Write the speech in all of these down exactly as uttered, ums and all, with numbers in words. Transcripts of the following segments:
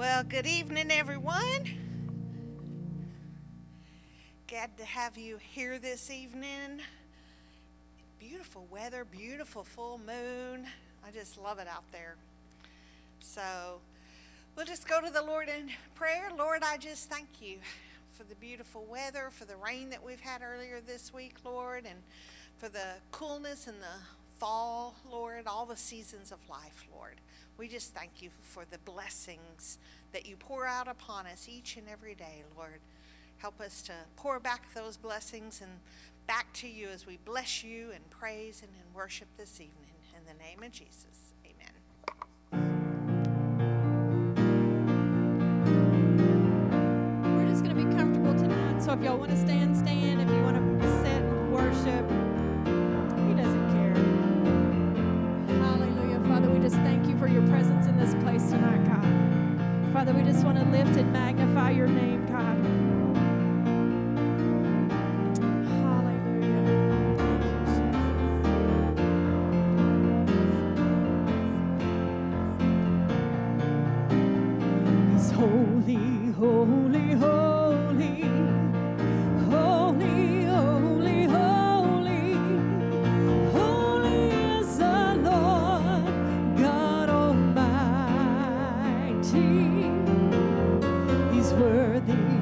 Well, good evening, everyone. Glad to have you here this evening. Beautiful weather, beautiful full moon. I just love it out there. So we'll just go to the Lord in prayer. Lord, I just thank you for the beautiful weather, for the rain that we've had earlier this week, Lord, and for the coolness and the fall, Lord, all the seasons of life, Lord. We just thank you for the blessings that you pour out upon us each and every day, Lord. Help us to pour back those blessings and back to you as we bless you and praise and in worship this evening. In the name of Jesus. Amen. We're just going to be comfortable tonight. So if y'all want to stand, stand. If you want to sit and worship, he doesn't care. Father, we just thank you for your presence in this place tonight, God. Father, we just want to lift and magnify your name, God. Hallelujah. Thank you, Jesus. He's holy, holy, holy, holy, holy, holy.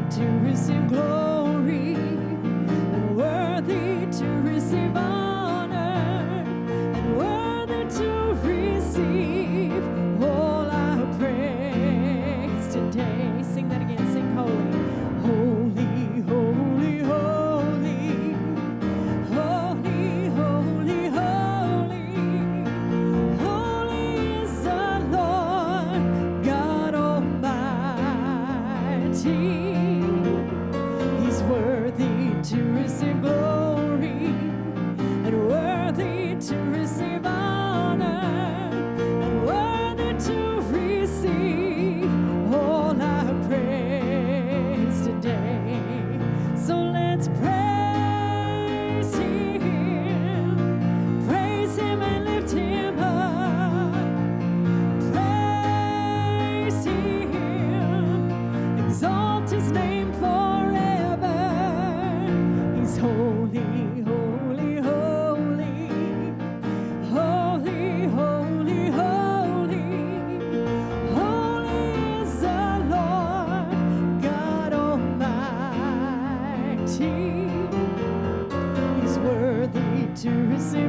To receive glory and worthy to receive honor and worthy to receive all our praise today. Sing that again. Sing holy, holy, holy, holy, holy, holy, holy, holy is the Lord God Almighty. To receive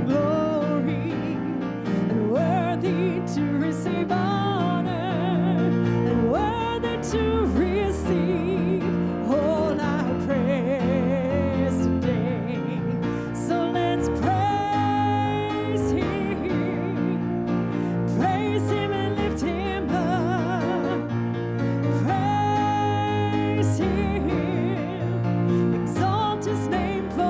glory and worthy to receive honor and worthy to receive all our praise today. So let's praise him, praise him and lift him up, praise him, exalt his name for.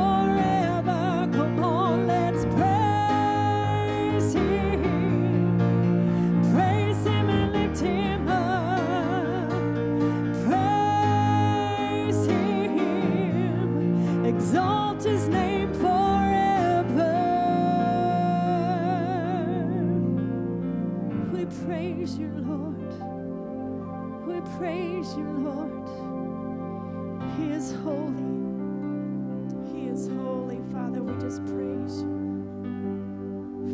Holy, holy, holy, holy, holy, holy, holy is the Lord God Almighty. He's worthy to receive glory and worthy to receive honor and worthy to receive all our praise. Praise you, Lord. He is holy. He is holy. Father, we just praise you.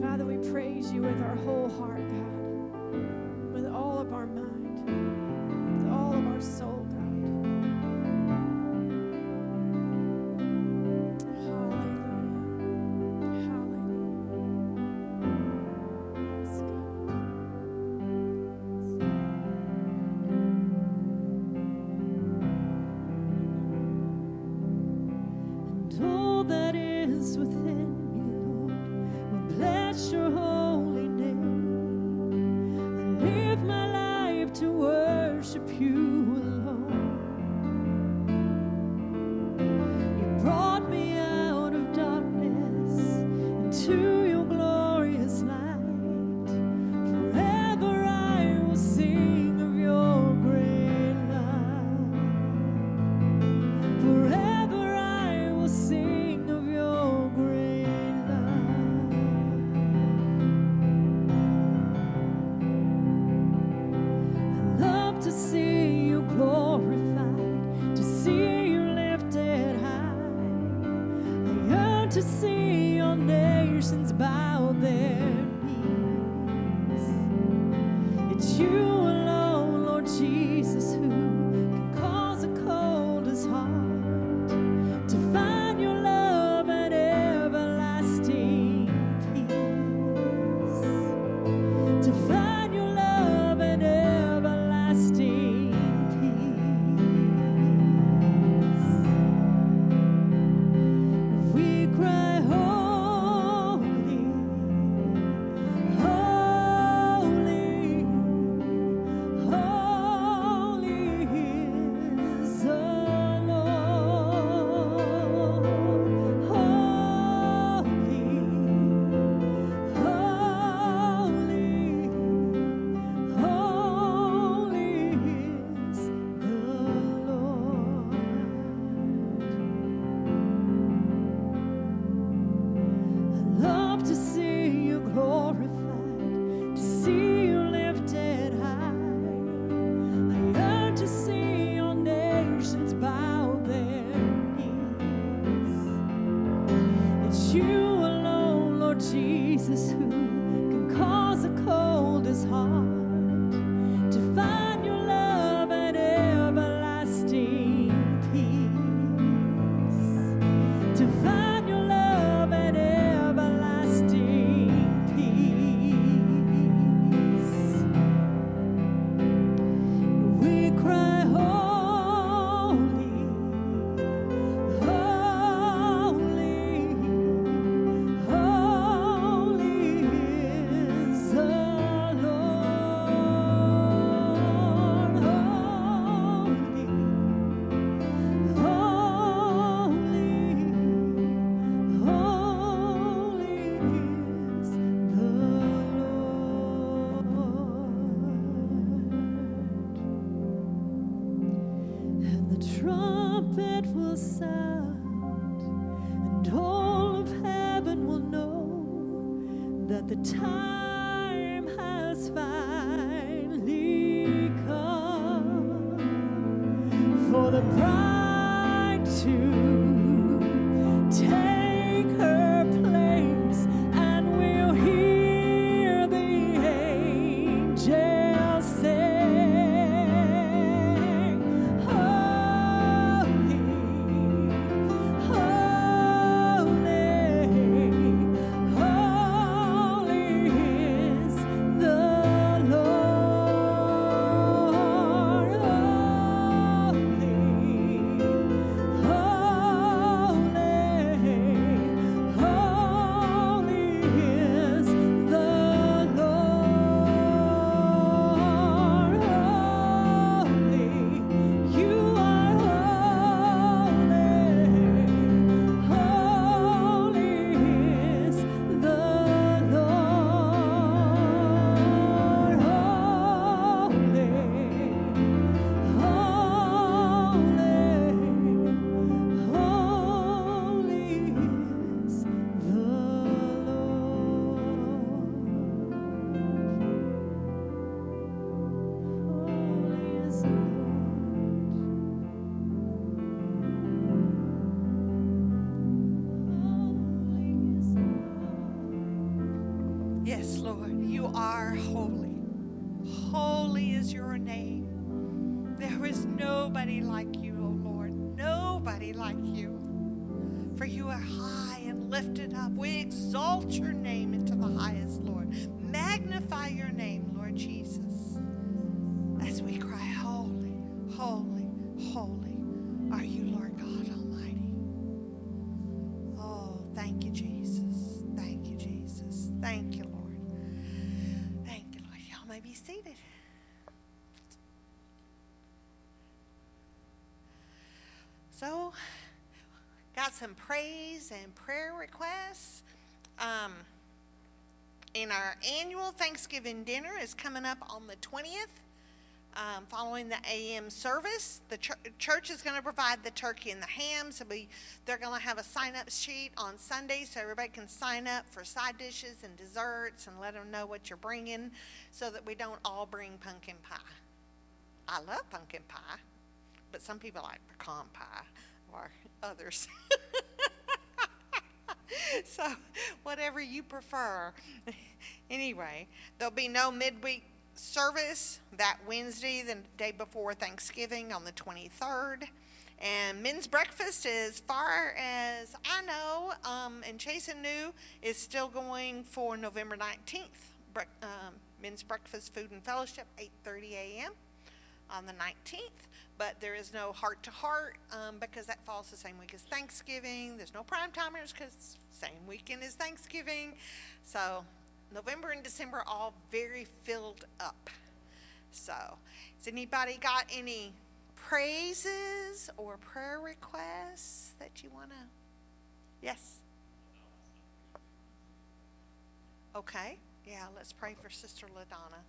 Father, we praise you with our whole heart, God. With all of our mind. With all of our soul, God. Hallelujah. Hallelujah. Yes, God. Forever I will sing of your grace. So, got some praise and prayer requests. Um, and our annual Thanksgiving dinner is coming up on the twentieth, um, following the A M service. The ch- church is going to provide the turkey and the ham. So we, they're going to have a sign-up sheet on Sunday so everybody can sign up for side dishes and desserts and let them know what you're bringing so that we don't all bring pumpkin pie. I love pumpkin pie. But some people like pecan pie or others. So whatever you prefer. Anyway, there'll be no midweek service that Wednesday, the day before Thanksgiving, on the twenty-third. And men's breakfast, as far as I know, um, and Chase and New is still going for November nineteenth. Bre- um, men's breakfast, food and fellowship, eight thirty a.m. on the nineteenth. But there is no heart-to-heart um, because that falls the same week as Thanksgiving. There's no prime timers because same weekend as Thanksgiving. So November and December are all very filled up. So has anybody got any praises or prayer requests that you want to? Yes. Okay. Yeah, let's pray for Sister LaDonna.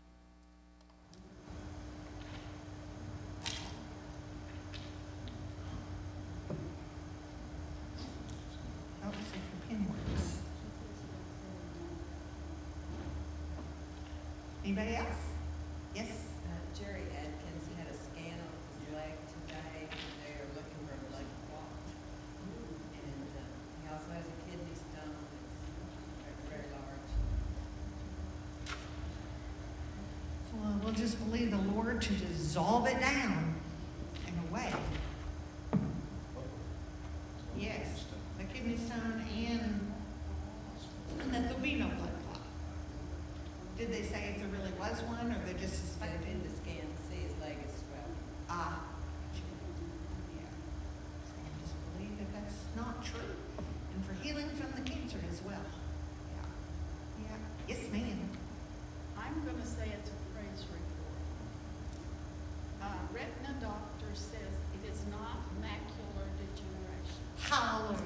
That was if your pen works. Anybody else? Yes? Uh, Jerry Atkins had a scan on his leg today, and they are looking for a leg walk. And uh, he also has a kidney stone that's very, very large. Well, we'll just believe the Lord to dissolve it down and away. Yes, the kidney stone and, and that there'll be no blood clot. Did they say if there really was one, or they just suspected? They did the scan to see his leg is swelled. Ah, yeah. So I just believe that that's not true, and for healing from the cancer as well. Yeah, yeah. Yes, ma'am. I'm going to say it's a praise report. Uh, retina doctor says it is not macular degeneration. Hallelujah.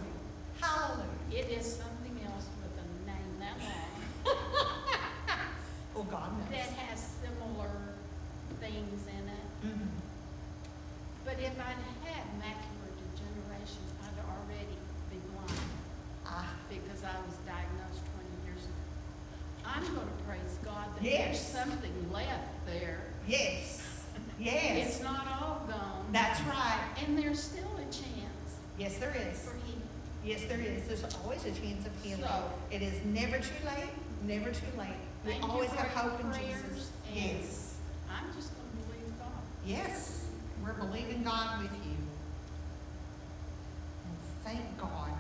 Hallelujah. It is something else with a name that long. Oh, God knows. That has similar things in it. Mm-hmm. But if I'd had macular degeneration, I'd already be blind ah. because I was diagnosed twenty years ago. I'm going to praise God that yes. there's something left there. Yes. Yes. It's not all gone. That's right. And there's still a chance. Yes, there is. For healing. Yes, there is. There's always a chance of healing. So, it is never too late. Never too late. We always have hope in Jesus. Yes. I'm just going to believe God. Yes. We're believing God with you. And thank God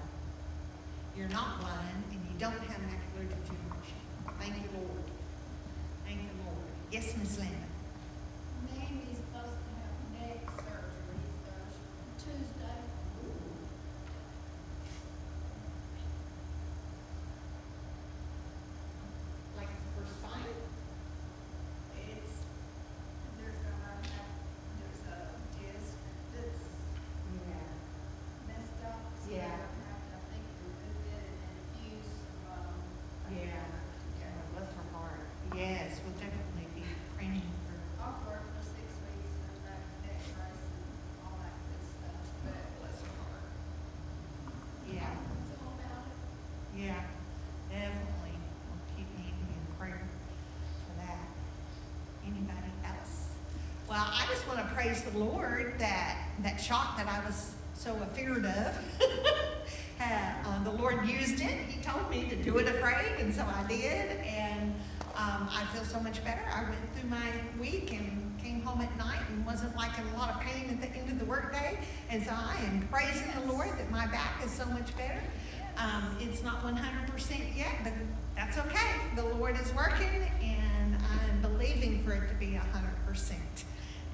you're not blind and you don't have macular degeneration. Thank you, Lord. Thank you, Lord. Yes, Miss Landon. Mammy's supposed to have neck surgery Thursday, Tuesday. Well, I just want to praise the Lord that that shock that I was so afraid of, uh, um, the Lord used it. He told me to do it afraid, and so I did, and um, I feel so much better. I went through my week and came home at night and wasn't like in a lot of pain at the end of the workday, and so I am praising the Lord that my back is so much better. Um, it's not one hundred percent yet, but that's okay. The Lord is working, and I'm believing for it to be one hundred percent.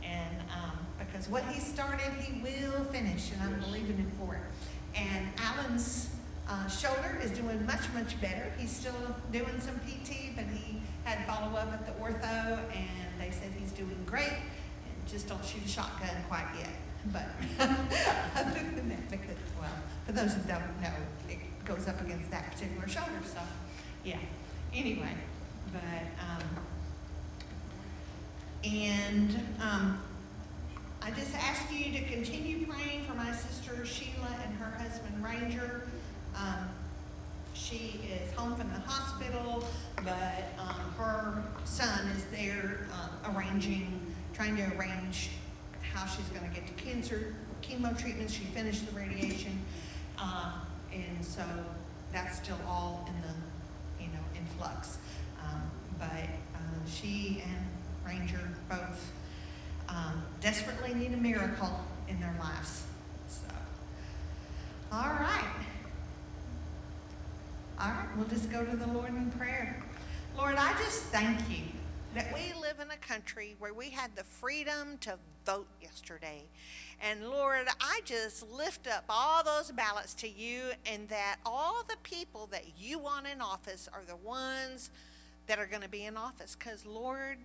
And um, because what he started, he will finish, and I'm believing him for it. And Alan's uh, shoulder is doing much, much better. He's still doing some P T, but he had follow-up at the ortho, and they said he's doing great. And just don't shoot a shotgun quite yet. But other than that, because, well, for those that don't know, it goes up against that particular shoulder. So, yeah. Anyway, but... Um, And um, I just ask you to continue praying for my sister Sheila and her husband Ranger. Um, she is home from the hospital, but um, her son is there uh, arranging, trying to arrange how she's going to get to cancer, chemo treatments. She finished the radiation, uh, and so that's still all in the, you know, in flux. Um, but uh, she and ranger, both, um, desperately need a miracle in their lives. So, all right. All right, we'll just go to the Lord in prayer. Lord, I just thank you that we live in a country where we had the freedom to vote yesterday. And Lord, I just lift up all those ballots to you, and that all the people that you want in office are the ones that are going to be in office, because Lord,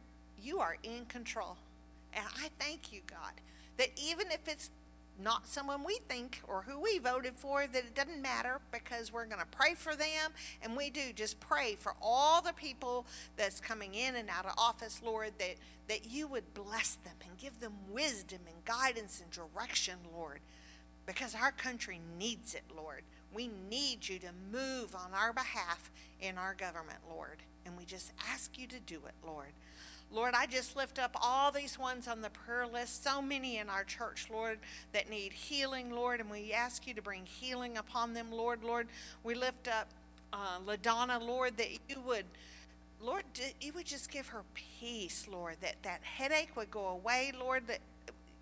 you are in control. And I thank you, God, that even if it's not someone we think or who we voted for, that it doesn't matter, because we're going to pray for them. And we do just pray for all the people that's coming in and out of office, Lord, that that you would bless them and give them wisdom and guidance and direction, Lord, because our country needs it, Lord. We need you to move on our behalf in our government, Lord, and we just ask you to do it, Lord. Lord, I just lift up all these ones on the prayer list, so many in our church, Lord, that need healing, Lord, and we ask you to bring healing upon them, Lord. Lord, we lift up uh, LaDonna, Lord, that you would, Lord, you would just give her peace, Lord, that that headache would go away, Lord, that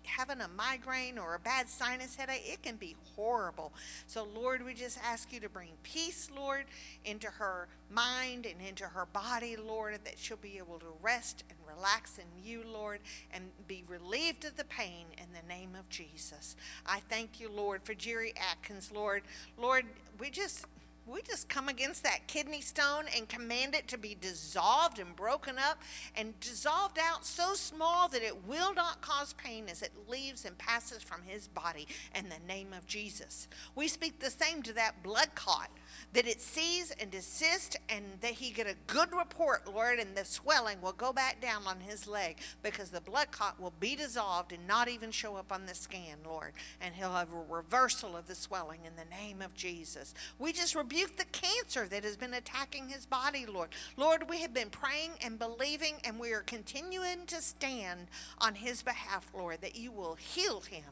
having a migraine or a bad sinus headache, it can be horrible. So, Lord, we just ask you to bring peace, Lord, into her mind and into her body, Lord, that she'll be able to rest and relax in you, Lord, and be relieved of the pain in the name of Jesus. I thank you, Lord, for Jerry Atkins, Lord. Lord, we just... We just come against that kidney stone and command it to be dissolved and broken up and dissolved out so small that it will not cause pain as it leaves and passes from his body in the name of Jesus. We speak the same to that blood clot, that it cease and desist, and that he get a good report, Lord, and the swelling will go back down on his leg, because the blood clot will be dissolved and not even show up on the scan, Lord, and he'll have a reversal of the swelling in the name of Jesus. We just rebuke the cancer that has been attacking his body, Lord. Lord, we have been praying and believing, and we are continuing to stand on his behalf, Lord, that you will heal him.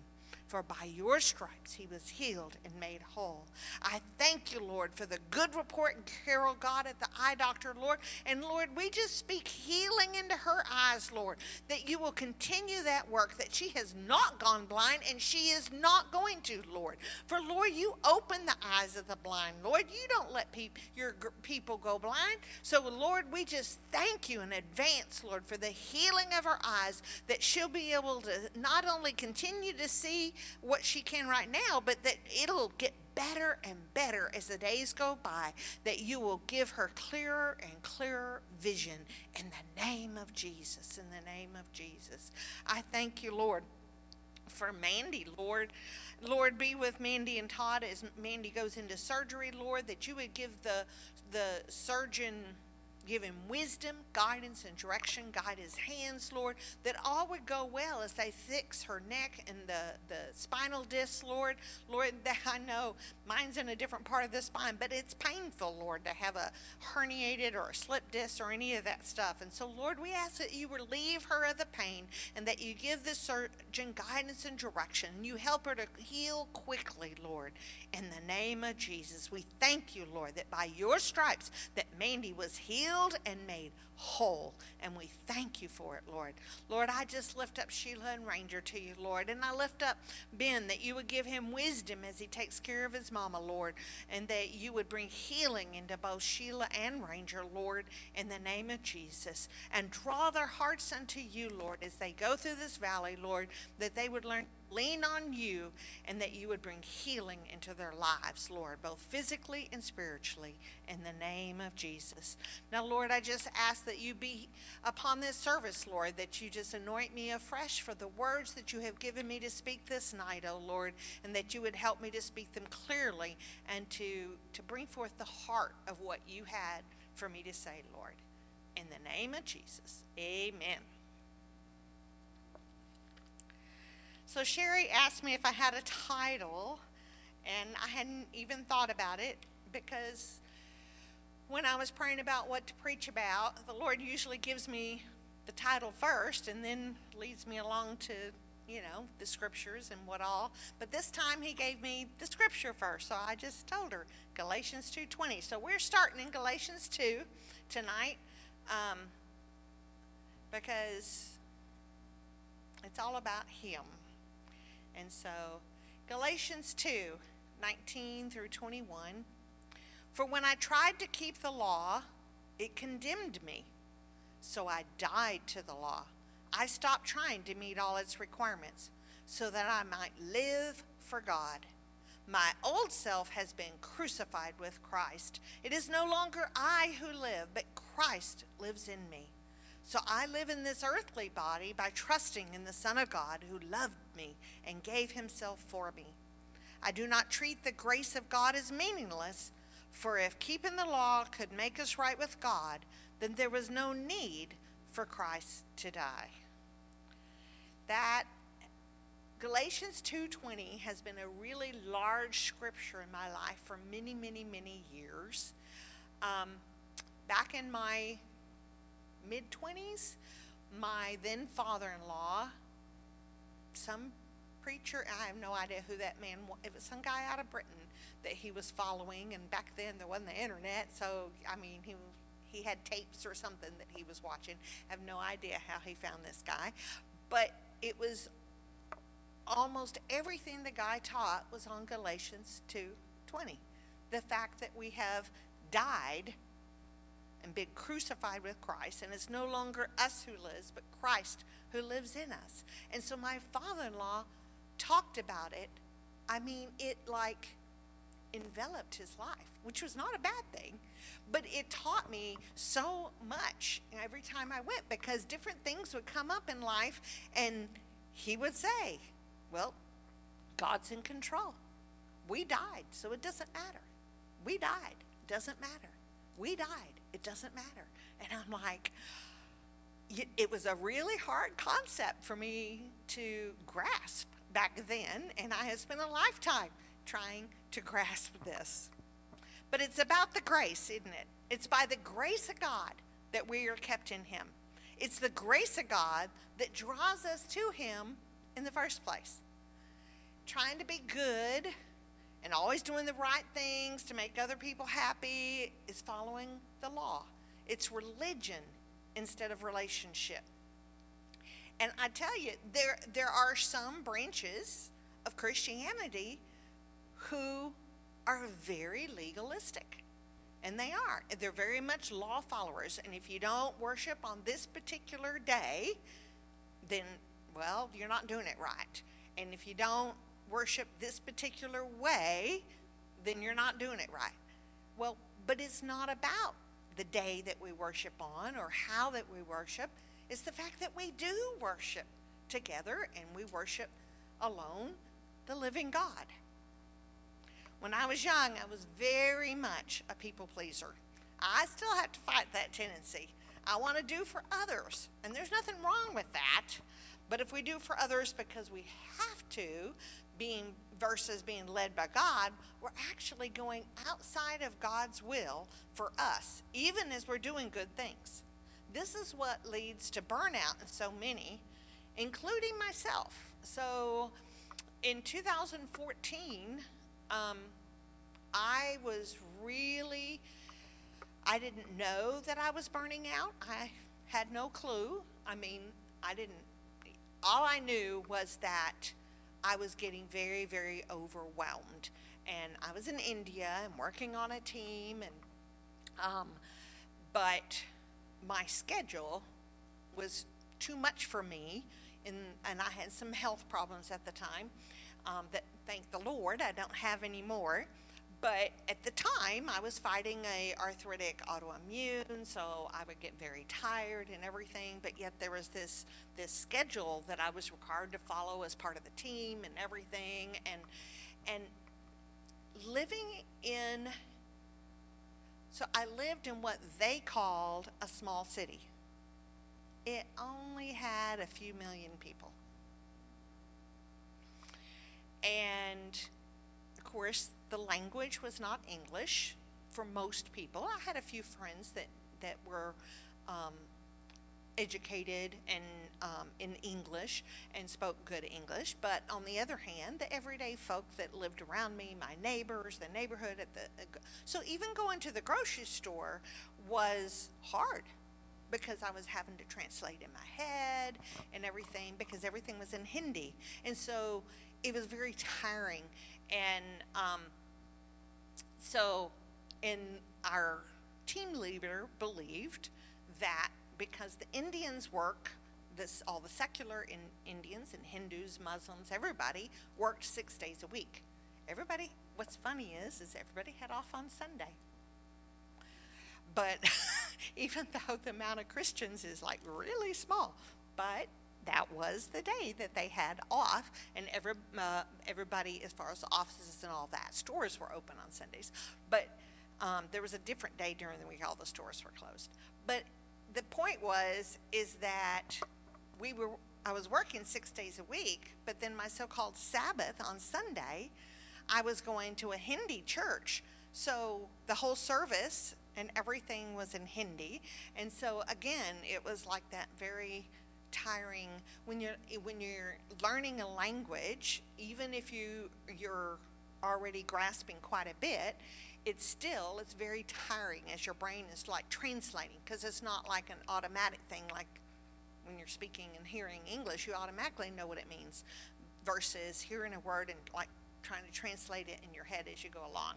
For by your stripes he was healed and made whole. I thank you, Lord, for the good report and Carol got at the eye doctor, Lord. And, Lord, we just speak healing into her eyes, Lord, that you will continue that work, that she has not gone blind and she is not going to, Lord. For, Lord, you open the eyes of the blind, Lord. You don't let pe- your g- people go blind. So, Lord, we just thank you in advance, Lord, for the healing of her eyes, that she'll be able to not only continue to see what she can right now, but that it'll get better and better as the days go by, that you will give her clearer and clearer vision in the name of Jesus, in the name of Jesus. I thank you, Lord, for Mandy, Lord. Lord, be with Mandy and Todd as Mandy goes into surgery, Lord, that you would give the the surgeon give him wisdom, guidance, and direction. Guide his hands, Lord, that all would go well as they fix her neck and the, the spinal disc, Lord. Lord, that I know mine's in a different part of the spine, but it's painful, Lord, to have a herniated or a slip disc or any of that stuff. And so, Lord, we ask that you relieve her of the pain, and that you give the surgeon guidance and direction. You help her to heal quickly, Lord, in the name of Jesus. We thank you, Lord, that by your stripes that Mandy was healed and made whole, and we thank you for it, Lord. Lord, I just lift up Sheila and Ranger to you, Lord, and I lift up Ben, that you would give him wisdom as he takes care of his mama, Lord, and that you would bring healing into both Sheila and Ranger, Lord, in the name of Jesus, and draw their hearts unto you, Lord, as they go through this valley, Lord, that they would learn lean on you, and that you would bring healing into their lives, Lord, both physically and spiritually, in the name of Jesus. Now, Lord, I just ask that you be upon this service, Lord, that you just anoint me afresh for the words that you have given me to speak this night, O Lord, and that you would help me to speak them clearly and to, to bring forth the heart of what you had for me to say, Lord. In the name of Jesus, amen. So Sherry asked me if I had a title, and I hadn't even thought about it, because when I was praying about what to preach about, the Lord usually gives me the title first and then leads me along to, you know, the scriptures and what all. But this time he gave me the scripture first, so I just told her Galatians two twenty. So we're starting in Galatians two tonight. Um, because it's all about him. And so Galatians two nineteen through twenty-one. For when I tried to keep the law, it condemned me. So I died to the law. I stopped trying to meet all its requirements so that I might live for God. My old self has been crucified with Christ. It is no longer I who live, but Christ lives in me. So I live in this earthly body by trusting in the Son of God who loved me and gave himself for me. I do not treat the grace of God as meaningless, for if keeping the law could make us right with God, then there was no need for Christ to die. That Galatians two twenty has been a really large scripture in my life for many, many, many years. Um, back in my mid-twenties, my then father-in-law, some preacher, I have no idea who that man was. It was some guy out of Britain that he was following, and back then there wasn't the internet, so, I mean, he was He had tapes or something that he was watching. I have no idea how he found this guy. But it was almost everything the guy taught was on Galatians two twenty. The fact that we have died and been crucified with Christ, and it's no longer us who lives, but Christ who lives in us. And so my father-in-law talked about it. I mean, it like enveloped his life, which was not a bad thing, but it taught me so much every time I went, because different things would come up in life and he would say, well, God's in control. We died, so it doesn't matter. We died, it doesn't matter. We died, it doesn't matter. And I'm like, it was a really hard concept for me to grasp back then, and I had spent a lifetime trying to grasp this. But it's about the grace, isn't it? It's by the grace of God that we are kept in him. It's the grace of God that draws us to him in the first place. Trying to be good and always doing the right things to make other people happy is following the law. It's religion instead of relationship. And I tell you, there there are some branches of Christianity who are very legalistic, and they are. They're very much law followers, and if you don't worship on this particular day, then, well, you're not doing it right. And if you don't worship this particular way, then you're not doing it right. Well, but it's not about the day that we worship on or how that we worship. It's the fact that we do worship together, and we worship alone the living God. When I was young, I was very much a people pleaser. I still have to fight that tendency. I want to do for others, and there's nothing wrong with that. But if we do for others because we have to, being versus being led by God, we're actually going outside of God's will for us, even as we're doing good things. This is what leads to burnout in so many, including myself. So in two thousand fourteen, Um, I was really, I didn't know that I was burning out. I had no clue. I mean, I didn't, all I knew was that I was getting very, very overwhelmed. And I was in India and working on a team, and um, but my schedule was too much for me, and, and I had some health problems at the time. Um, that, thank the Lord, I don't have any more. But at the time, I was fighting a arthritic autoimmune, so I would get very tired and everything. But yet there was this this schedule that I was required to follow as part of the team and everything. And and living in, so I lived in what they called a small city. It only had a few million people. And, of course, the language was not English for most people. I had a few friends that, that were um, educated and um, in English and spoke good English. But on the other hand, the everyday folk that lived around me, my neighbors, the neighborhood. at the, So even going to the grocery store was hard because I was having to translate in my head and everything, because everything was in Hindi. And so it was very tiring. And um, so in our team leader believed that because the Indians work, this all the secular in Indians and Hindus, Muslims, everybody worked six days a week. Everybody, what's funny is, is everybody had off on Sunday. But even though the amount of Christians is like really small, but that was the day that they had off, and every uh, everybody, as far as the offices and all that, stores were open on Sundays. But um, there was a different day during the week; all the stores were closed. But the point was, is that we were. I was working six days a week, but then my so-called Sabbath on Sunday, I was going to a Hindi church, so the whole service and everything was in Hindi. And so again, it was like that very tiring when you're when you're learning a language, even if you you're already grasping quite a bit, it's still it's very tiring as your brain is like translating, because it's not like an automatic thing like when you're speaking and hearing English, you automatically know what it means versus hearing a word and like trying to translate it in your head as you go along.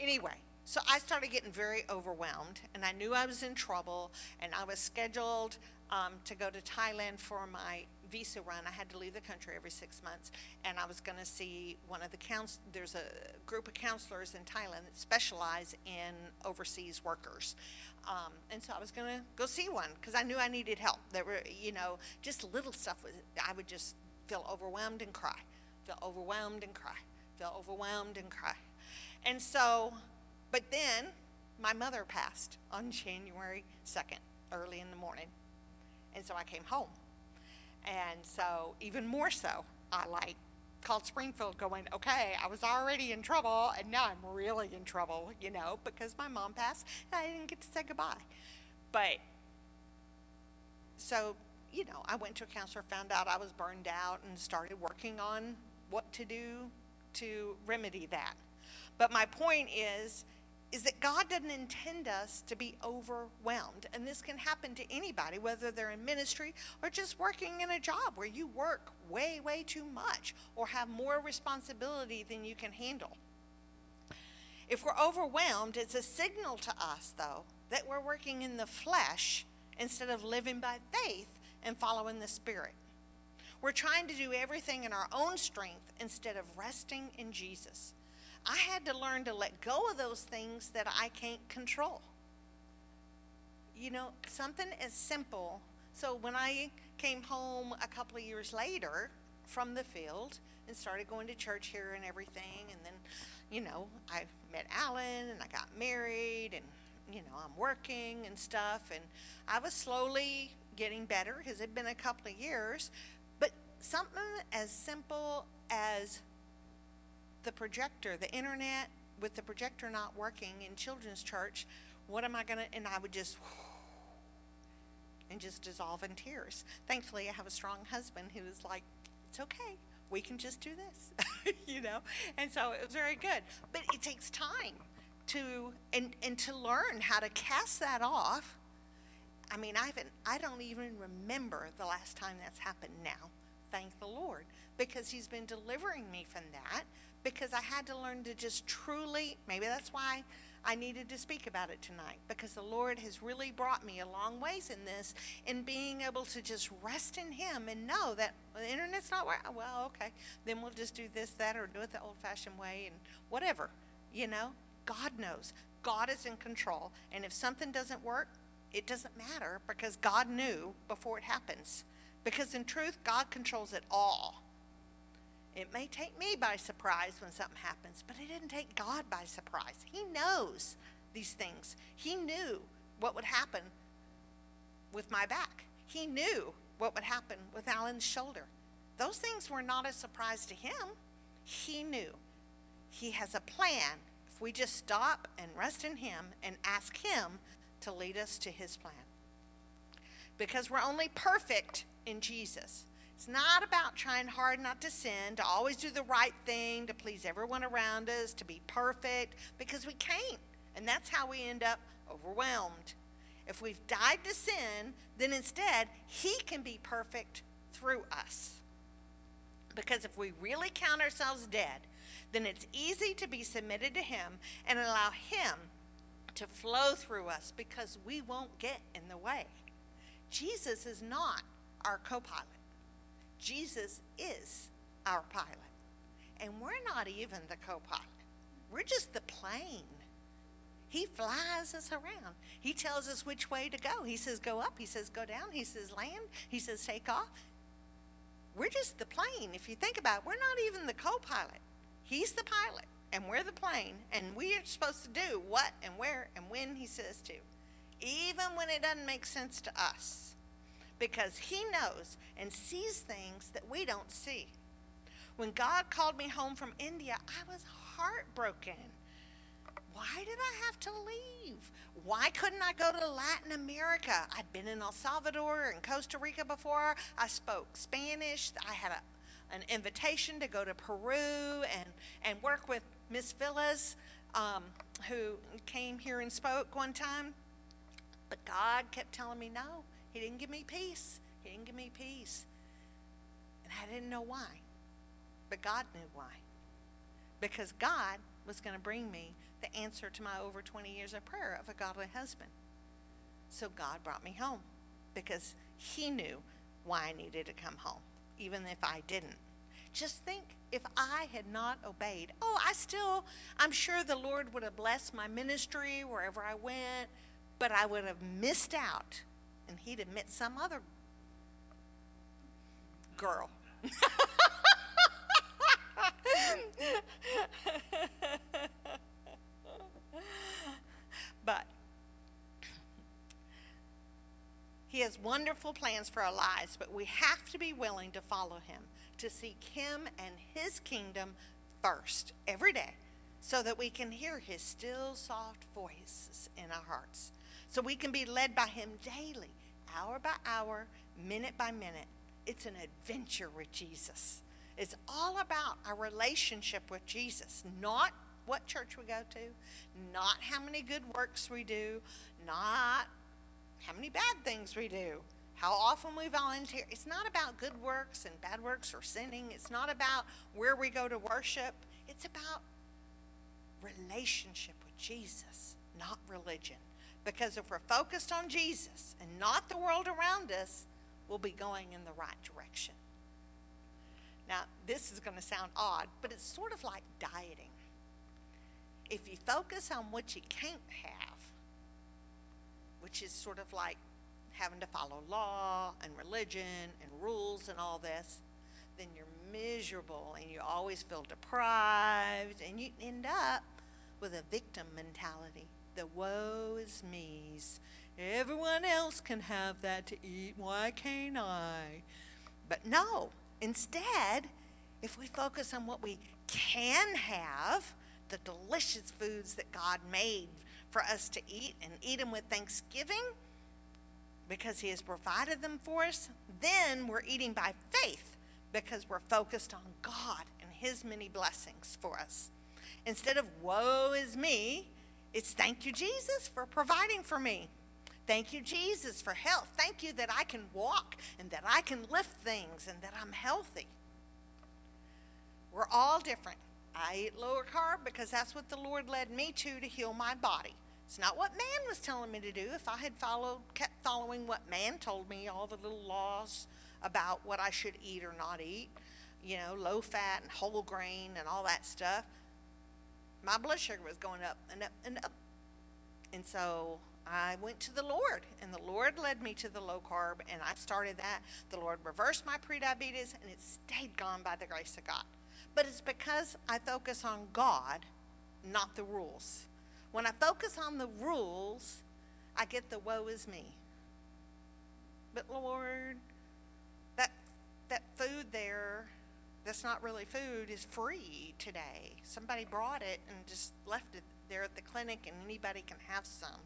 Anyway, so I started getting very overwhelmed, and I knew I was in trouble, and I was scheduled um, to go to Thailand for my visa run. I had to leave the country every six months, and I was going to see one of the counsel. There's a group of counselors in Thailand that specialize in overseas workers, um, and so I was going to go see one because I knew I needed help. There were, you know, just little stuff. Was, I would just feel overwhelmed and cry, feel overwhelmed and cry, feel overwhelmed and cry, and so. But then my mother passed on January second, early in the morning. And so I came home. And so even more so, I like called Springfield going, okay, I was already in trouble, and now I'm really in trouble, you know, because my mom passed and I didn't get to say goodbye. But so, you know, I went to a counselor, found out I was burned out, and started working on what to do to remedy that. But my point is, is that God doesn't intend us to be overwhelmed. And this can happen to anybody, whether they're in ministry or just working in a job where you work way, way too much or have more responsibility than you can handle. If we're overwhelmed, it's a signal to us, though, that we're working in the flesh instead of living by faith and following the Spirit. We're trying to do everything in our own strength instead of resting in Jesus. I had to learn to let go of those things that I can't control. You know, something as simple. So when I came home a couple of years later from the field and started going to church here and everything, and then, you know, I met Alan and I got married, and, you know, I'm working and stuff, and I was slowly getting better because it had been a couple of years. But something as simple as the projector, the internet with the projector not working in children's church, what am I going to, and I would just, and just dissolve in tears. Thankfully, I have a strong husband who was like, it's okay, we can just do this, you know, and so it was very good. But it takes time to, and, and to learn how to cast that off. I mean, I haven't, I don't even remember the last time that's happened now, thank the Lord, because he's been delivering me from that. Because I had to learn to just truly, maybe that's why I needed to speak about it tonight, because the Lord has really brought me a long ways in this, in being able to just rest in him and know that the internet's not working. Well, okay, then we'll just do this, that, or do it the old-fashioned way and whatever, you know. God knows. God is in control. And if something doesn't work, it doesn't matter, because God knew before it happens. Because in truth, God controls it all. It may take me by surprise when something happens, but it didn't take God by surprise. He knows these things. He knew what would happen with my back. He knew what would happen with Alan's shoulder. Those things were not a surprise to him. He knew. He has a plan if we just stop and rest in him and ask him to lead us to his plan. Because we're only perfect in Jesus. It's not about trying hard not to sin, to always do the right thing, to please everyone around us, to be perfect, because we can't. And that's how we end up overwhelmed. If we've died to sin, then instead he can be perfect through us. Because if we really count ourselves dead, then it's easy to be submitted to him and allow him to flow through us, because we won't get in the way. Jesus is not our co-pilot. Jesus is our pilot. And we're not even the co-pilot. We're just the plane. He flies us around. He tells us which way to go. He says, go up. He says, go down. He says, land. He says, take off. We're just the plane. If you think about it, we're not even the co-pilot. He's the pilot, and we're the plane, and we are supposed to do what and where and when he says to, even when it doesn't make sense to us, because he knows and sees things that we don't see. When God called me home from India, I was heartbroken. Why did I have to leave? Why couldn't I go to Latin America? I'd been in El Salvador and Costa Rica before. I spoke Spanish. I had a, an invitation to go to Peru and, and work with Miss Villas, um, who came here and spoke one time. But God kept telling me no. He didn't give me peace. He didn't give me peace. And I didn't know why. But God knew why. Because God was going to bring me the answer to my over twenty years of prayer of a godly husband. So God brought me home because he knew why I needed to come home, even if I didn't. Just think if I had not obeyed. Oh, I still, I'm sure the Lord would have blessed my ministry wherever I went, but I would have missed out, and he'd have met some other girl. But he has wonderful plans for our lives, but we have to be willing to follow him, to seek him and his kingdom first every day, so that we can hear his still soft voices in our hearts, so we can be led by him daily, hour by hour, minute by minute. It's an adventure with Jesus. It's all about our relationship with Jesus, not what church we go to, not how many good works we do, not how many bad things we do, how often we volunteer. It's not about good works and bad works or sinning. It's not about where we go to worship. It's about relationship with Jesus, not religion. Because if we're focused on Jesus and not the world around us, we'll be going in the right direction. Now, this is going to sound odd, but it's sort of like dieting. If you focus on what you can't have, which is sort of like having to follow law and religion and rules and all this, then you're miserable and you always feel deprived, and you end up with a victim mentality. The woe is me's. Everyone else can have that to eat. Why can't I? But no. Instead, if we focus on what we can have, the delicious foods that God made for us to eat, and eat them with thanksgiving because he has provided them for us, then we're eating by faith because we're focused on God and his many blessings for us. Instead of woe is me, it's thank you, Jesus, for providing for me. Thank you, Jesus, for health. Thank you that I can walk and that I can lift things and that I'm healthy. We're all different. I eat lower carb because that's what the Lord led me to to heal my body. It's not what man was telling me to do. If I had followed, kept following what man told me, all the little laws about what I should eat or not eat, you know, low fat and whole grain and all that stuff, my blood sugar was going up and up and up. And so I went to the Lord, and the Lord led me to the low carb, and I started that. The Lord reversed my prediabetes, and it stayed gone by the grace of God. But it's because I focus on God, not the rules. When I focus on the rules, I get the woe is me. But Lord, that that food there, that's not really food, is free today. Somebody brought it and just left it there at the clinic, and anybody can have some.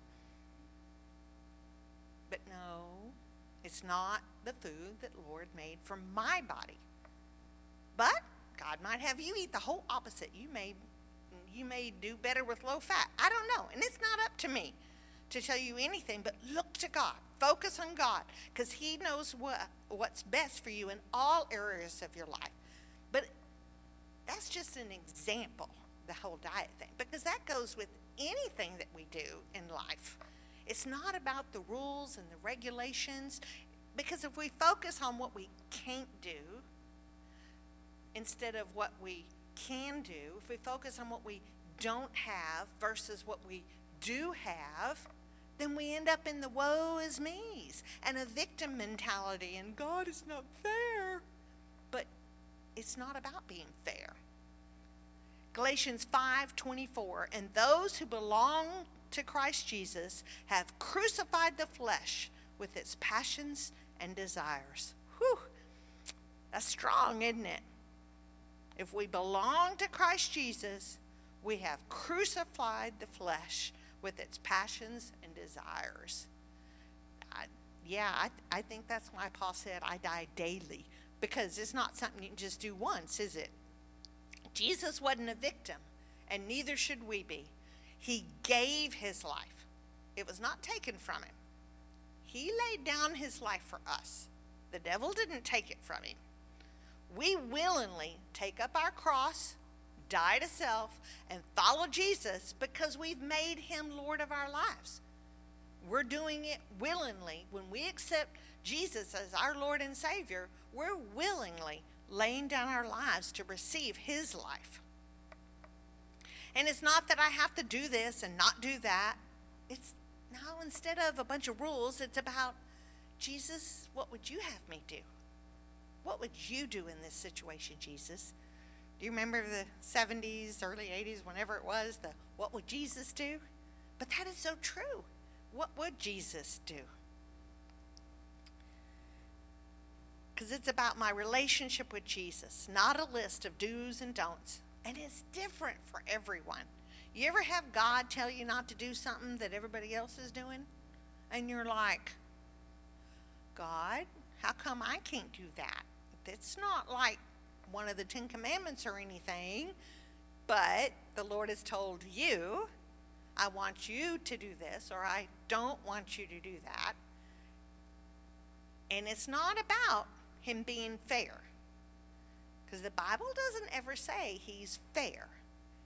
But no, it's not the food that the Lord made for my body. But God might have you eat the whole opposite. You may, you may do better with low fat. I don't know, and it's not up to me. to tell you anything, but look to God. Focus on God, because he knows what, what's best for you in all areas of your life. But that's just an example, the whole diet thing, because that goes with anything that we do in life. It's not about the rules and the regulations, because if we focus on what we can't do instead of what we can do, if we focus on what we don't have versus what we do have, then we end up in the woe is me's and a victim mentality and God is not fair. But it's not about being fair. Galatians five twenty-four, and those who belong to Christ Jesus have crucified the flesh with its passions and desires. Whew, that's strong, isn't it? If we belong to Christ Jesus, we have crucified the flesh with its passions and desires. I, yeah, I, I think that's why Paul said, I die daily, because it's not something you can just do once, is it? Jesus wasn't a victim, and neither should we be. He gave his life. It was not taken from him. He laid down his life for us. The devil didn't take it from him. We willingly take up our cross, die to self, and follow Jesus because we've made him Lord of our lives. We're doing it willingly. When we accept Jesus as our Lord and Savior, we're willingly laying down our lives to receive his life. And it's not that I have to do this and not do that. It's now, instead of a bunch of rules, it's about, Jesus, what would you have me do? What would you do in this situation, Jesus? Do you remember the seventies, early eighties, whenever it was, the what would Jesus do? But that is so true. What would Jesus do? Because it's about my relationship with Jesus, not a list of do's and don'ts. And it's different for everyone. You ever have God tell you not to do something that everybody else is doing? And you're like, God, how come I can't do that? It's not like one of the Ten Commandments or anything, but the Lord has told you, I want you to do this, or I don't want you to do that. And it's not about him being fair, because the Bible doesn't ever say he's fair.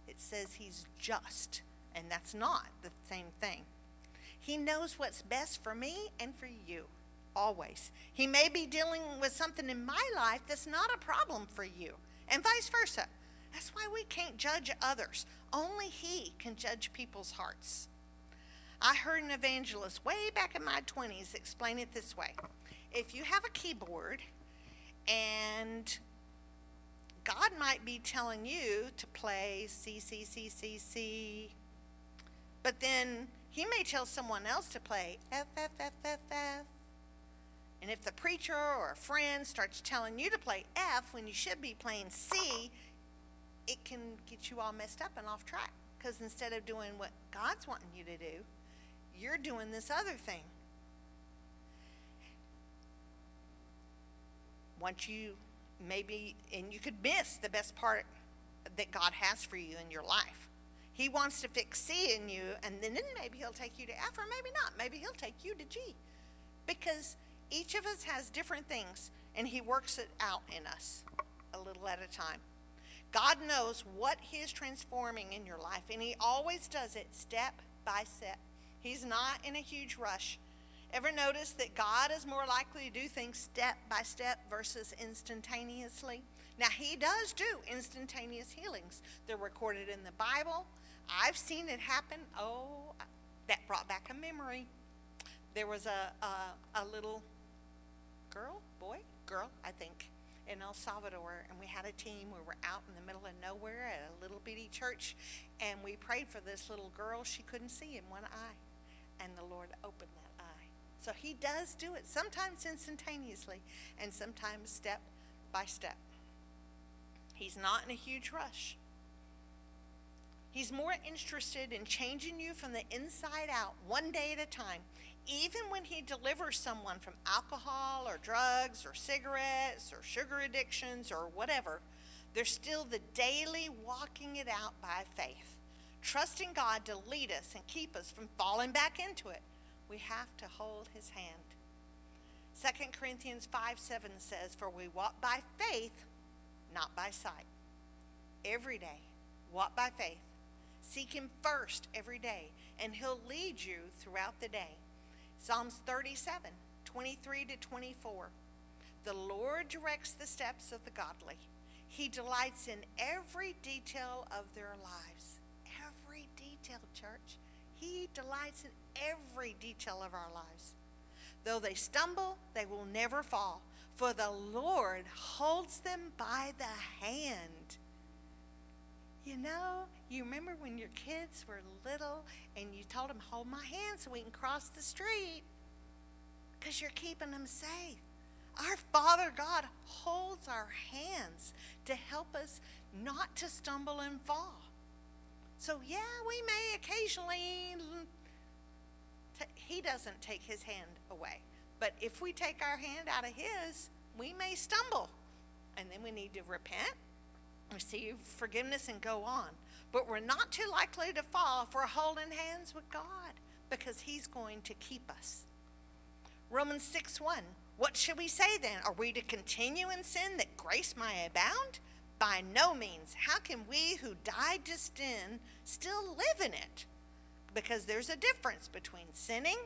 It says he's just, and that's not the same thing. He knows what's best for me and for you. Always. He may be dealing with something in my life that's not a problem for you, and vice versa. That's why we can't judge others. Only he can judge people's hearts. I heard an evangelist way back in my twenties explain it this way. If you have a keyboard and God might be telling you to play C, C, C, C, C, but then he may tell someone else to play F, F, F, F, F. And if the preacher or a friend starts telling you to play F when you should be playing C, it can get you all messed up and off track. Because instead of doing what God's wanting you to do, you're doing this other thing. Once you maybe, and you could miss the best part that God has for you in your life. He wants to fix C in you, and then, then maybe he'll take you to F, or maybe not. Maybe he'll take you to G. Because each of us has different things, and he works it out in us a little at a time. God knows what he is transforming in your life, and he always does it step by step. He's not in a huge rush. Ever notice that God is more likely to do things step by step versus instantaneously? Now, he does do instantaneous healings. They're recorded in the Bible. I've seen it happen. Oh, that brought back a memory. There was a, a a little girl, boy, girl, I think, in El Salvador, and we had a team. We were out in the middle of nowhere at a little bitty church, and we prayed for this little girl. She couldn't see in one eye, and the Lord opened that eye. So he does do it, sometimes instantaneously, and sometimes step by step. He's not in a huge rush. He's more interested in changing you from the inside out, one day at a time. Even when he delivers someone from alcohol or drugs or cigarettes or sugar addictions or whatever, there's still the daily walking it out by faith, trusting God to lead us and keep us from falling back into it, we have to hold his hand. Second Corinthians five seven says, for we walk by faith, not by sight. Every day, walk by faith. Seek him first every day, and he'll lead you throughout the day. Psalms thirty-seven, twenty-three to twenty-four. The Lord directs the steps of the godly. He delights in every detail of their lives. Every detail, church. He delights in every detail of our lives. Though they stumble, they will never fall, for the Lord holds them by the hand. You know, you remember when your kids were little and you told them, hold my hand so we can cross the street, because you're keeping them safe. Our Father God holds our hands to help us not to stumble and fall. So yeah, we may occasionally, t- he doesn't take his hand away. But if we take our hand out of his, we may stumble. And then we need to repent, receive forgiveness, and go on. But we're not too likely to fall if we're holding hands with God, because he's going to keep us. Romans six one. What should we say then? Are we to continue in sin that grace may abound? By no means. How can we who died to sin still live in it? Because there's a difference between sinning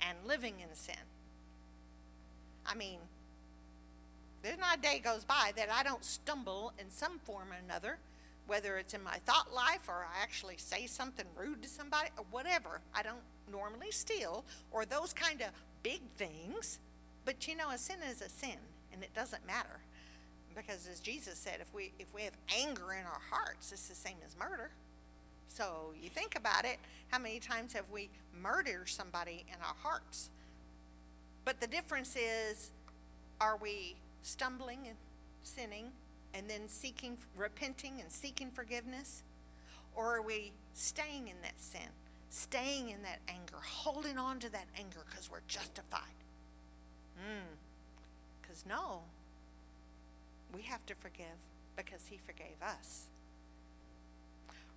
and living in sin. I mean, there's not a day goes by that I don't stumble in some form or another, whether it's in my thought life or I actually say something rude to somebody or whatever. I don't normally steal or those kind of big things. But you know, a sin is a sin, and it doesn't matter. Because as Jesus said, if we if we have anger in our hearts, it's the same as murder. So you think about it, how many times have we murdered somebody in our hearts? But the difference is, are we stumbling and sinning and then seeking, repenting and seeking forgiveness? Or are we staying in that sin, staying in that anger, holding on to that anger because we're justified? Because mm, no, we have to forgive because he forgave us.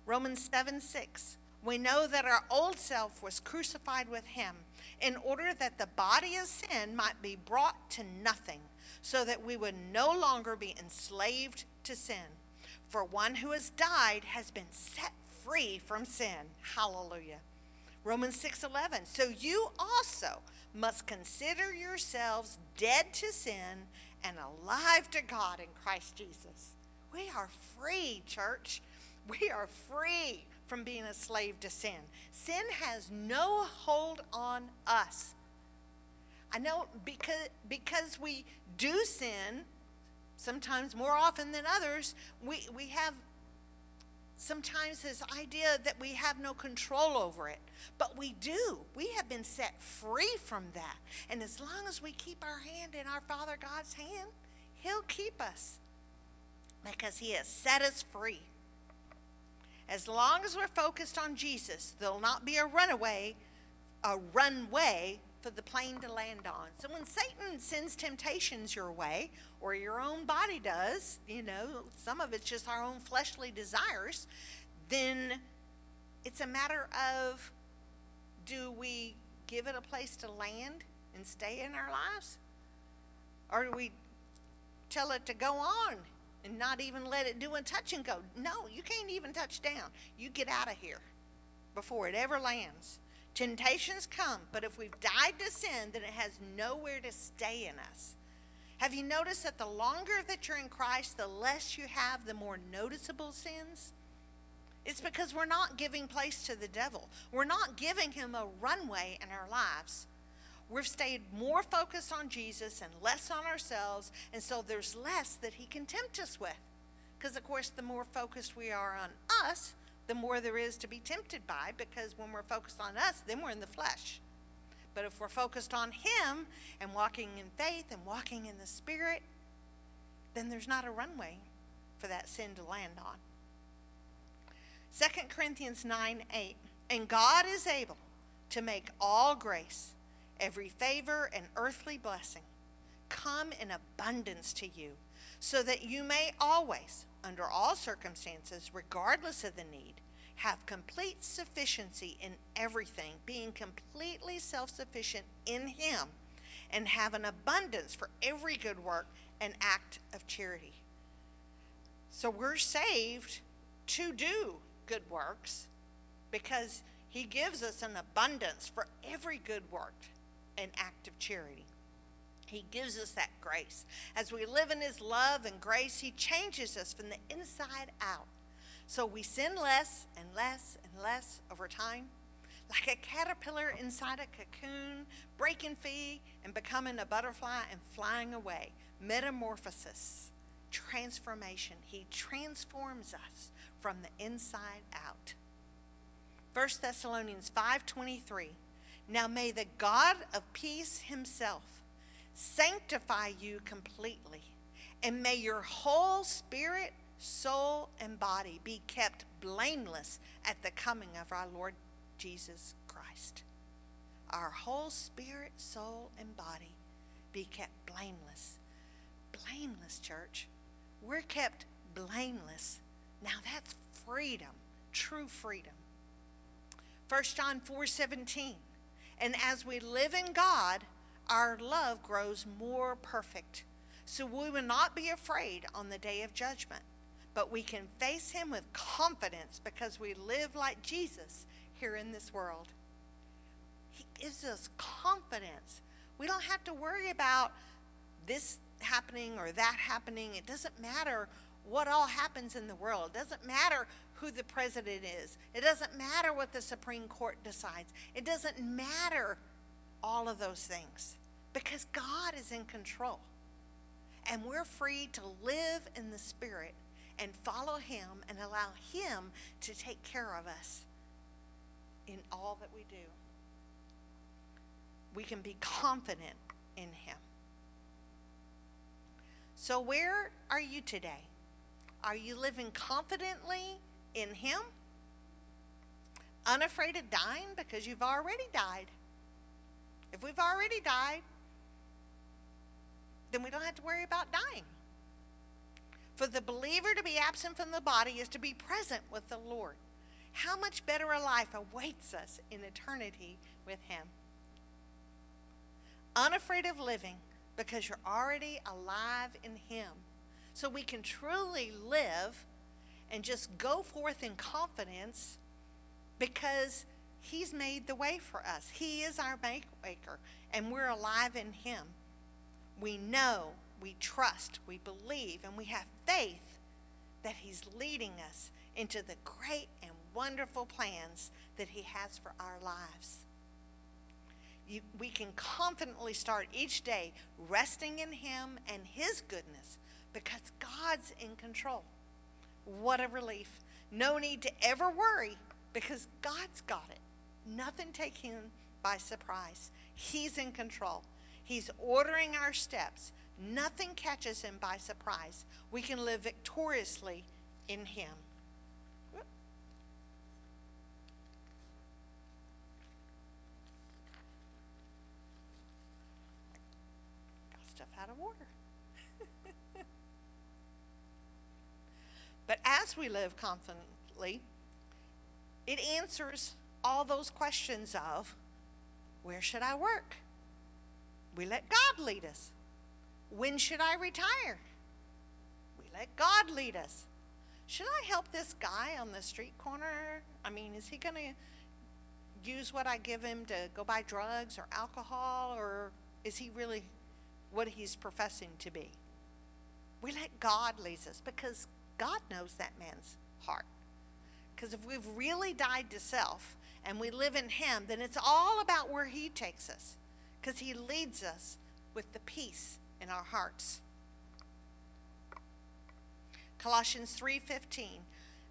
Romans seven six. We know that our old self was crucified with him in order that the body of sin might be brought to nothing, so that we would no longer be enslaved to sin. For one who has died has been set free from sin. Hallelujah. Romans six eleven, so you also must consider yourselves dead to sin and alive to God in Christ Jesus. We are free, church. We are free from being a slave to sin. Sin has no hold on us. I know because, because we do sin, sometimes more often than others, we, we have sometimes this idea that we have no control over it, but we do. We have been set free from that. And as long as we keep our hand in our Father God's hand, he'll keep us because he has set us free. As long as we're focused on Jesus, there'll not be a runaway, a runway for the plane to land on. So when Satan sends temptations your way, or your own body does, you know, some of it's just our own fleshly desires, then it's a matter of, do we give it a place to land and stay in our lives? Or do we tell it to go on and not even let it do a touch and go? No, you can't even touch down. You get out of here before it ever lands. Temptations come, but if we've died to sin, then it has nowhere to stay in us. Have you noticed that the longer that you're in Christ, the less you have the more noticeable sins? It's because we're not giving place to the devil. We're not giving him a runway in our lives. We've stayed more focused on Jesus and less on ourselves, and so there's less that he can tempt us with. Because, of course, the more focused we are on us, the more there is to be tempted by, because when we're focused on us, then we're in the flesh. But if we're focused on him and walking in faith and walking in the Spirit, then there's not a runway for that sin to land on. Second Corinthians nine eight, and God is able to make all grace, every favor and earthly blessing, come in abundance to you, so that you may always, under all circumstances, regardless of the need, have complete sufficiency in everything, being completely self-sufficient in him, and have an abundance for every good work and act of charity. So we're saved to do good works because he gives us an abundance for every good work and act of charity. He gives us that grace. As we live in his love and grace, he changes us from the inside out. So we sin less and less and less over time, like a caterpillar inside a cocoon, breaking free and becoming a butterfly and flying away. Metamorphosis, transformation. He transforms us from the inside out. First Thessalonians five twenty-three. Now may the God of peace himself sanctify you completely, and may your whole spirit, soul, and body be kept blameless at the coming of our Lord Jesus Christ. Our whole spirit, soul, and body be kept blameless. Blameless, church. We're kept blameless. Now that's freedom, true freedom. First John four seventeen. And as we live in God, our love grows more perfect, so we will not be afraid on the day of judgment, but we can face him with confidence because we live like Jesus here in this world. He gives us confidence. We don't have to worry about this happening or that happening. It doesn't matter what all happens in the world. It doesn't matter who the president is. It doesn't matter what the Supreme Court decides. It doesn't matter all of those things, because God is in control, and we're free to live in the Spirit and follow him and allow him to take care of us in all that we do. We can be confident in him. So where are you today? Are you living confidently in him? Unafraid of dying because you've already died. If we've already died, then we don't have to worry about dying. For the believer to be absent from the body is to be present with the Lord. How much better a life awaits us in eternity with him. Unafraid of living because you're already alive in him. So we can truly live and just go forth in confidence because he's made the way for us. He is our maker, and we're alive in him. We know, we trust, we believe, and we have faith that he's leading us into the great and wonderful plans that he has for our lives. You, we can confidently start each day resting in him and his goodness because God's in control. What a relief. No need to ever worry because God's got it. Nothing take him by surprise. He's in control. He's ordering our steps. Nothing catches him by surprise. We can live victoriously in him. Got stuff out of order. But as we live confidently, it answers all those questions of, where should I work? We let God lead us. When should I retire? We let God lead us. Should I help this guy on the street corner? I mean, is he going to use what I give him to go buy drugs or alcohol, or is he really what he's professing to be? We let God lead us because God knows that man's heart. Because if we've really died to self and we live in him, then it's all about where he takes us, because he leads us with the peace in our hearts. Colossians three fifteen,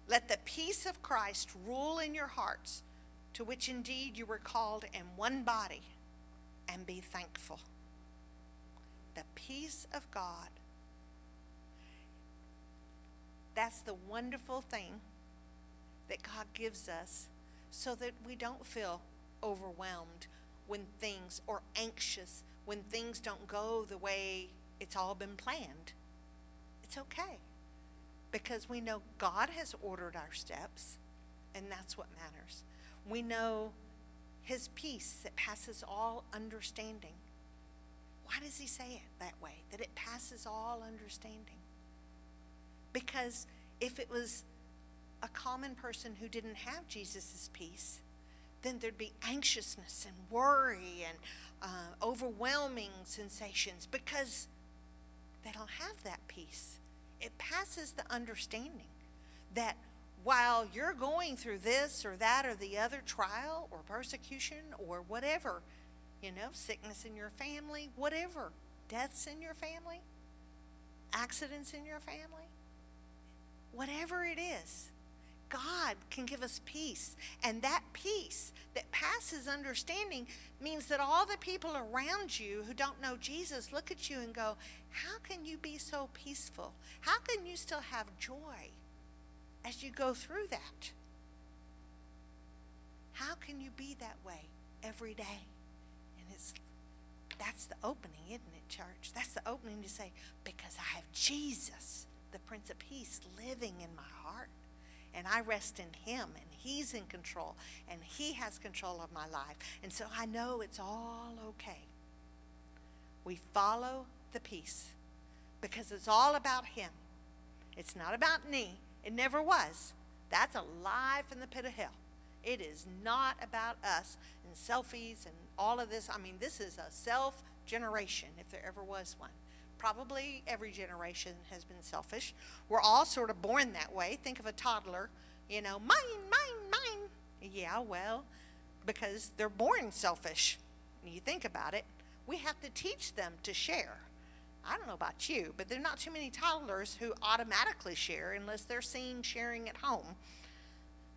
let the peace of Christ rule in your hearts, to which indeed you were called in one body, and be thankful. The peace of God. That's the wonderful thing that God gives us, so that we don't feel overwhelmed when things, or anxious when things don't go the way it's all been planned. It's okay, because we know God has ordered our steps and that's what matters. We know his peace that passes all understanding. Why does he say it that way, that it passes all understanding? Because if it was a common person who didn't have Jesus' peace, then there'd be anxiousness and worry and uh, overwhelming sensations, because they don't have that peace. It passes the understanding that while you're going through this or that or the other trial or persecution or whatever, you know, sickness in your family, whatever, deaths in your family, accidents in your family, whatever it is, God can give us peace. And that peace that passes understanding means that all the people around you who don't know Jesus look at you and go, how can you be so peaceful? How can you still have joy as you go through that? How can you be that way every day? And it's that's the opening, isn't it, church? That's the opening to say, because I have Jesus, the Prince of Peace, living in my heart. And I rest in him, and he's in control, and he has control of my life. And so I know it's all okay. We follow the peace because it's all about him. It's not about me. It never was. That's a lie from the pit of hell. It is not about us and selfies and all of this. I mean, this is a self generation if there ever was one. Probably every generation has been selfish. We're all sort of born that way. Think of a toddler, you know, mine, mine, mine. Yeah, well, because they're born selfish. You think about it, we have to teach them to share. I don't know about you, but there are not too many toddlers who automatically share unless they're seen sharing at home.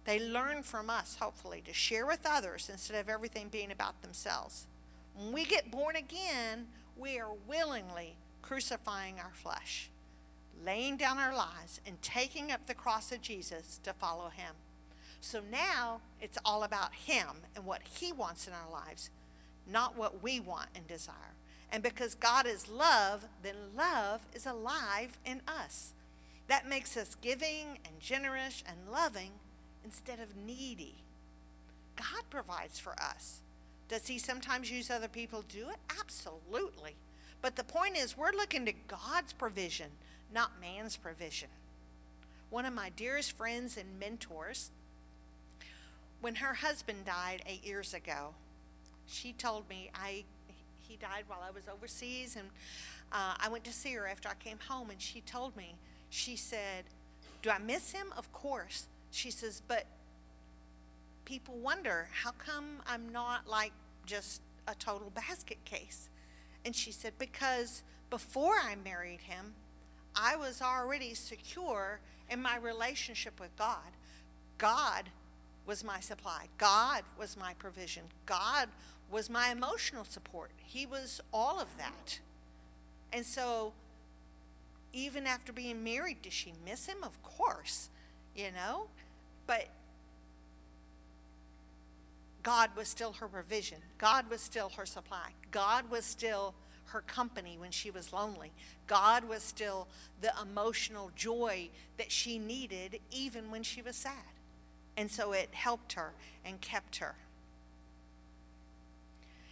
They learn from us, hopefully, to share with others instead of everything being about themselves. When we get born again, we are willingly crucifying our flesh, laying down our lives, and taking up the cross of Jesus to follow him. So now it's all about him and what he wants in our lives, not what we want and desire. And because God is love, then love is alive in us. That makes us giving and generous and loving instead of needy. God provides for us. Does he sometimes use other people to do it? Absolutely. But the point is, we're looking to God's provision, not man's provision. One of my dearest friends and mentors, when her husband died eight years ago, she told me, I he died while I was overseas, and uh, I went to see her after I came home, and she told me, she said, do I miss him? Of course. She says, but people wonder, how come I'm not like just a total basket case? And she said, because before I married him, I was already secure in my relationship with God. God was my supply. God was my provision. God was my emotional support. He was all of that. And so even after being married, did she miss him? Of course, you know, but God was still her provision. God was still her supply. God was still her company when she was lonely. God was still the emotional joy that she needed even when she was sad. And so it helped her and kept her.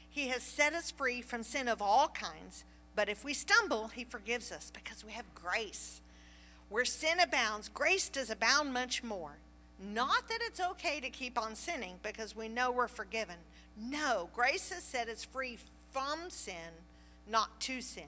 He has set us free from sin of all kinds, but if we stumble, he forgives us because we have grace. Where sin abounds, grace does abound much more. Not that it's okay to keep on sinning because we know we're forgiven. No, grace has set us free from sin, not to sin.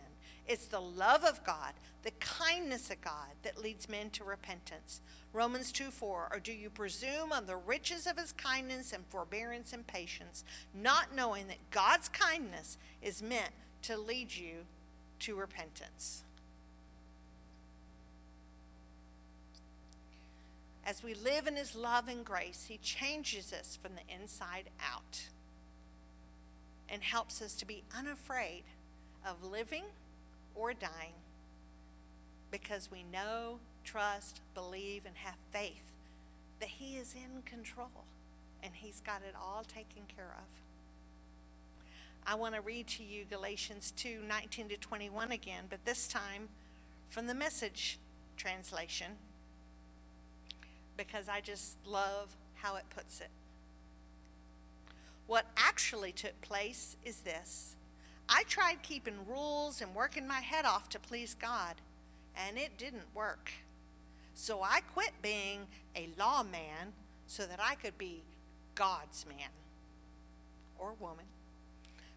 It's the love of God, the kindness of God that leads men to repentance. Romans two four, or do you presume on the riches of his kindness and forbearance and patience, not knowing that God's kindness is meant to lead you to repentance? As we live in his love and grace, he changes us from the inside out and helps us to be unafraid of living or dying because we know, trust, believe, and have faith that he is in control and he's got it all taken care of. I want to read to you Galatians two nineteen to twenty-one again, but this time from the Message translation, because I just love how it puts it. What actually took place is this. I tried keeping rules and working my head off to please God, and it didn't work. So I quit being a lawman so that I could be God's man or woman.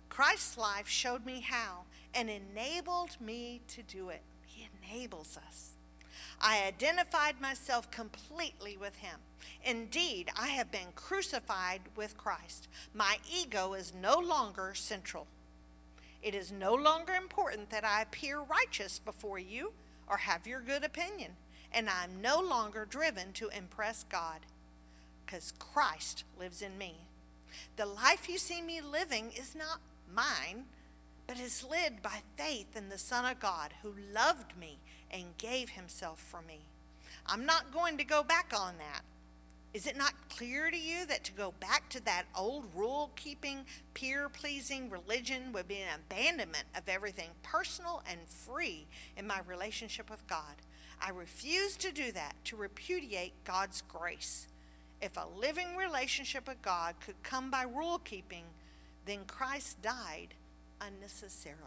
Christ's life showed me how and enabled me to do it. He enables us. I identified myself completely with him. Indeed, I have been crucified with Christ. My ego is no longer central. It is no longer important that I appear righteous before you or have your good opinion. And I'm no longer driven to impress God because Christ lives in me. The life you see me living is not mine, but is led by faith in the Son of God who loved me and gave himself for me. I'm not going to go back on that. Is it not clear to you that to go back to that old rule-keeping, peer-pleasing religion would be an abandonment of everything personal and free in my relationship with God? I refuse to do that, to repudiate God's grace. If a living relationship with God could come by rule-keeping, then Christ died unnecessarily.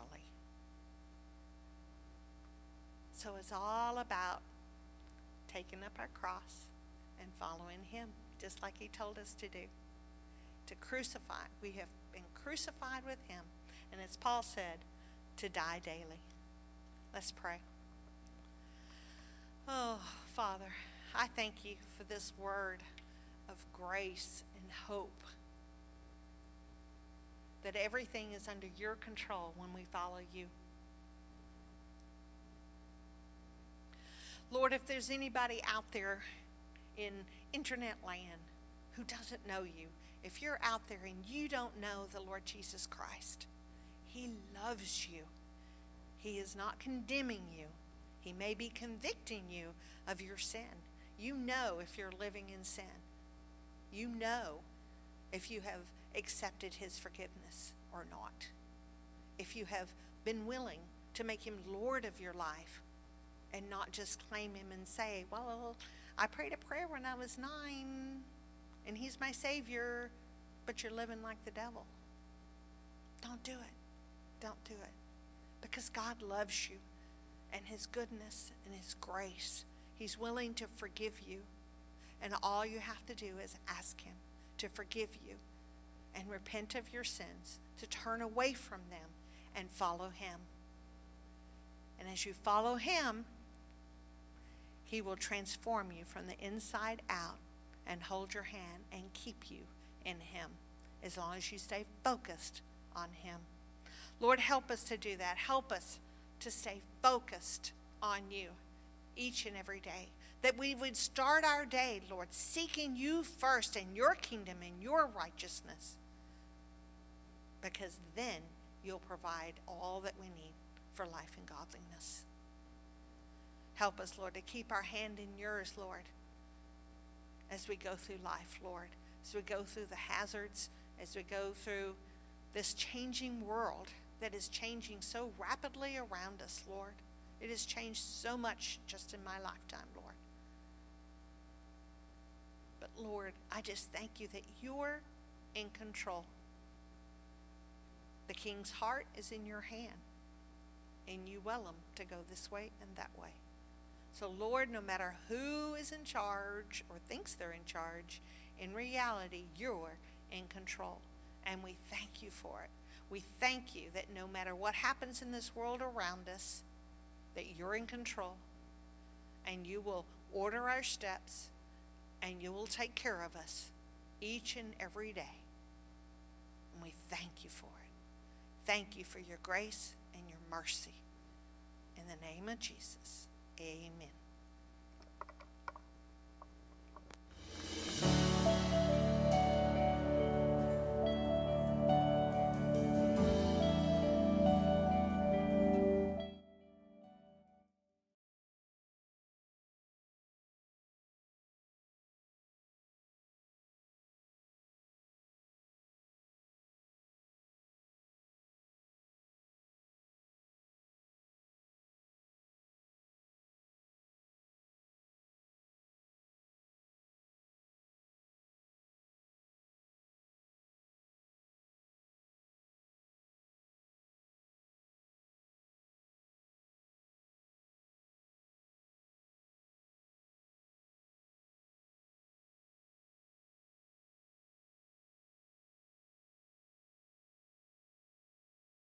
So it's all about taking up our cross and following him, just like he told us to do, to crucify. We have been crucified with him, and as Paul said, to die daily. Let's pray. Oh, Father, I thank you for this word of grace and hope, that everything is under your control when we follow you. Lord, if there's anybody out there in internet land who doesn't know you, if you're out there and you don't know the Lord Jesus Christ, he loves you. He is not condemning you. He may be convicting you of your sin. You know if you're living in sin. You know if you have accepted his forgiveness or not. If you have been willing to make him Lord of your life and not just claim him and say, well, I prayed a prayer when I was nine and he's my Savior, but you're living like the devil. Don't do it. Don't do it. Because God loves you. And his goodness and his grace. He's willing to forgive you. And all you have to do is ask him to forgive you and repent of your sins, to turn away from them and follow him. And as you follow him, he will transform you from the inside out and hold your hand and keep you in him as long as you stay focused on him. Lord, help us to do that. Help us to stay focused on you each and every day, that we would start our day, Lord, seeking you first and your kingdom and your righteousness, because then you'll provide all that we need for life and godliness. Help us, Lord, to keep our hand in yours, Lord, as we go through life, Lord, as we go through the hazards, as we go through this changing world that is changing so rapidly around us, Lord. It has changed so much just in my lifetime, Lord. But Lord, I just thank you that you're in control. The king's heart is in your hand, and you will him to go this way and that way. So Lord, no matter who is in charge or thinks they're in charge, in reality, you're in control. And we thank you for it. We thank you that no matter what happens in this world around us, that you're in control and you will order our steps and you will take care of us each and every day. And we thank you for it. Thank you for your grace and your mercy. In the name of Jesus, amen.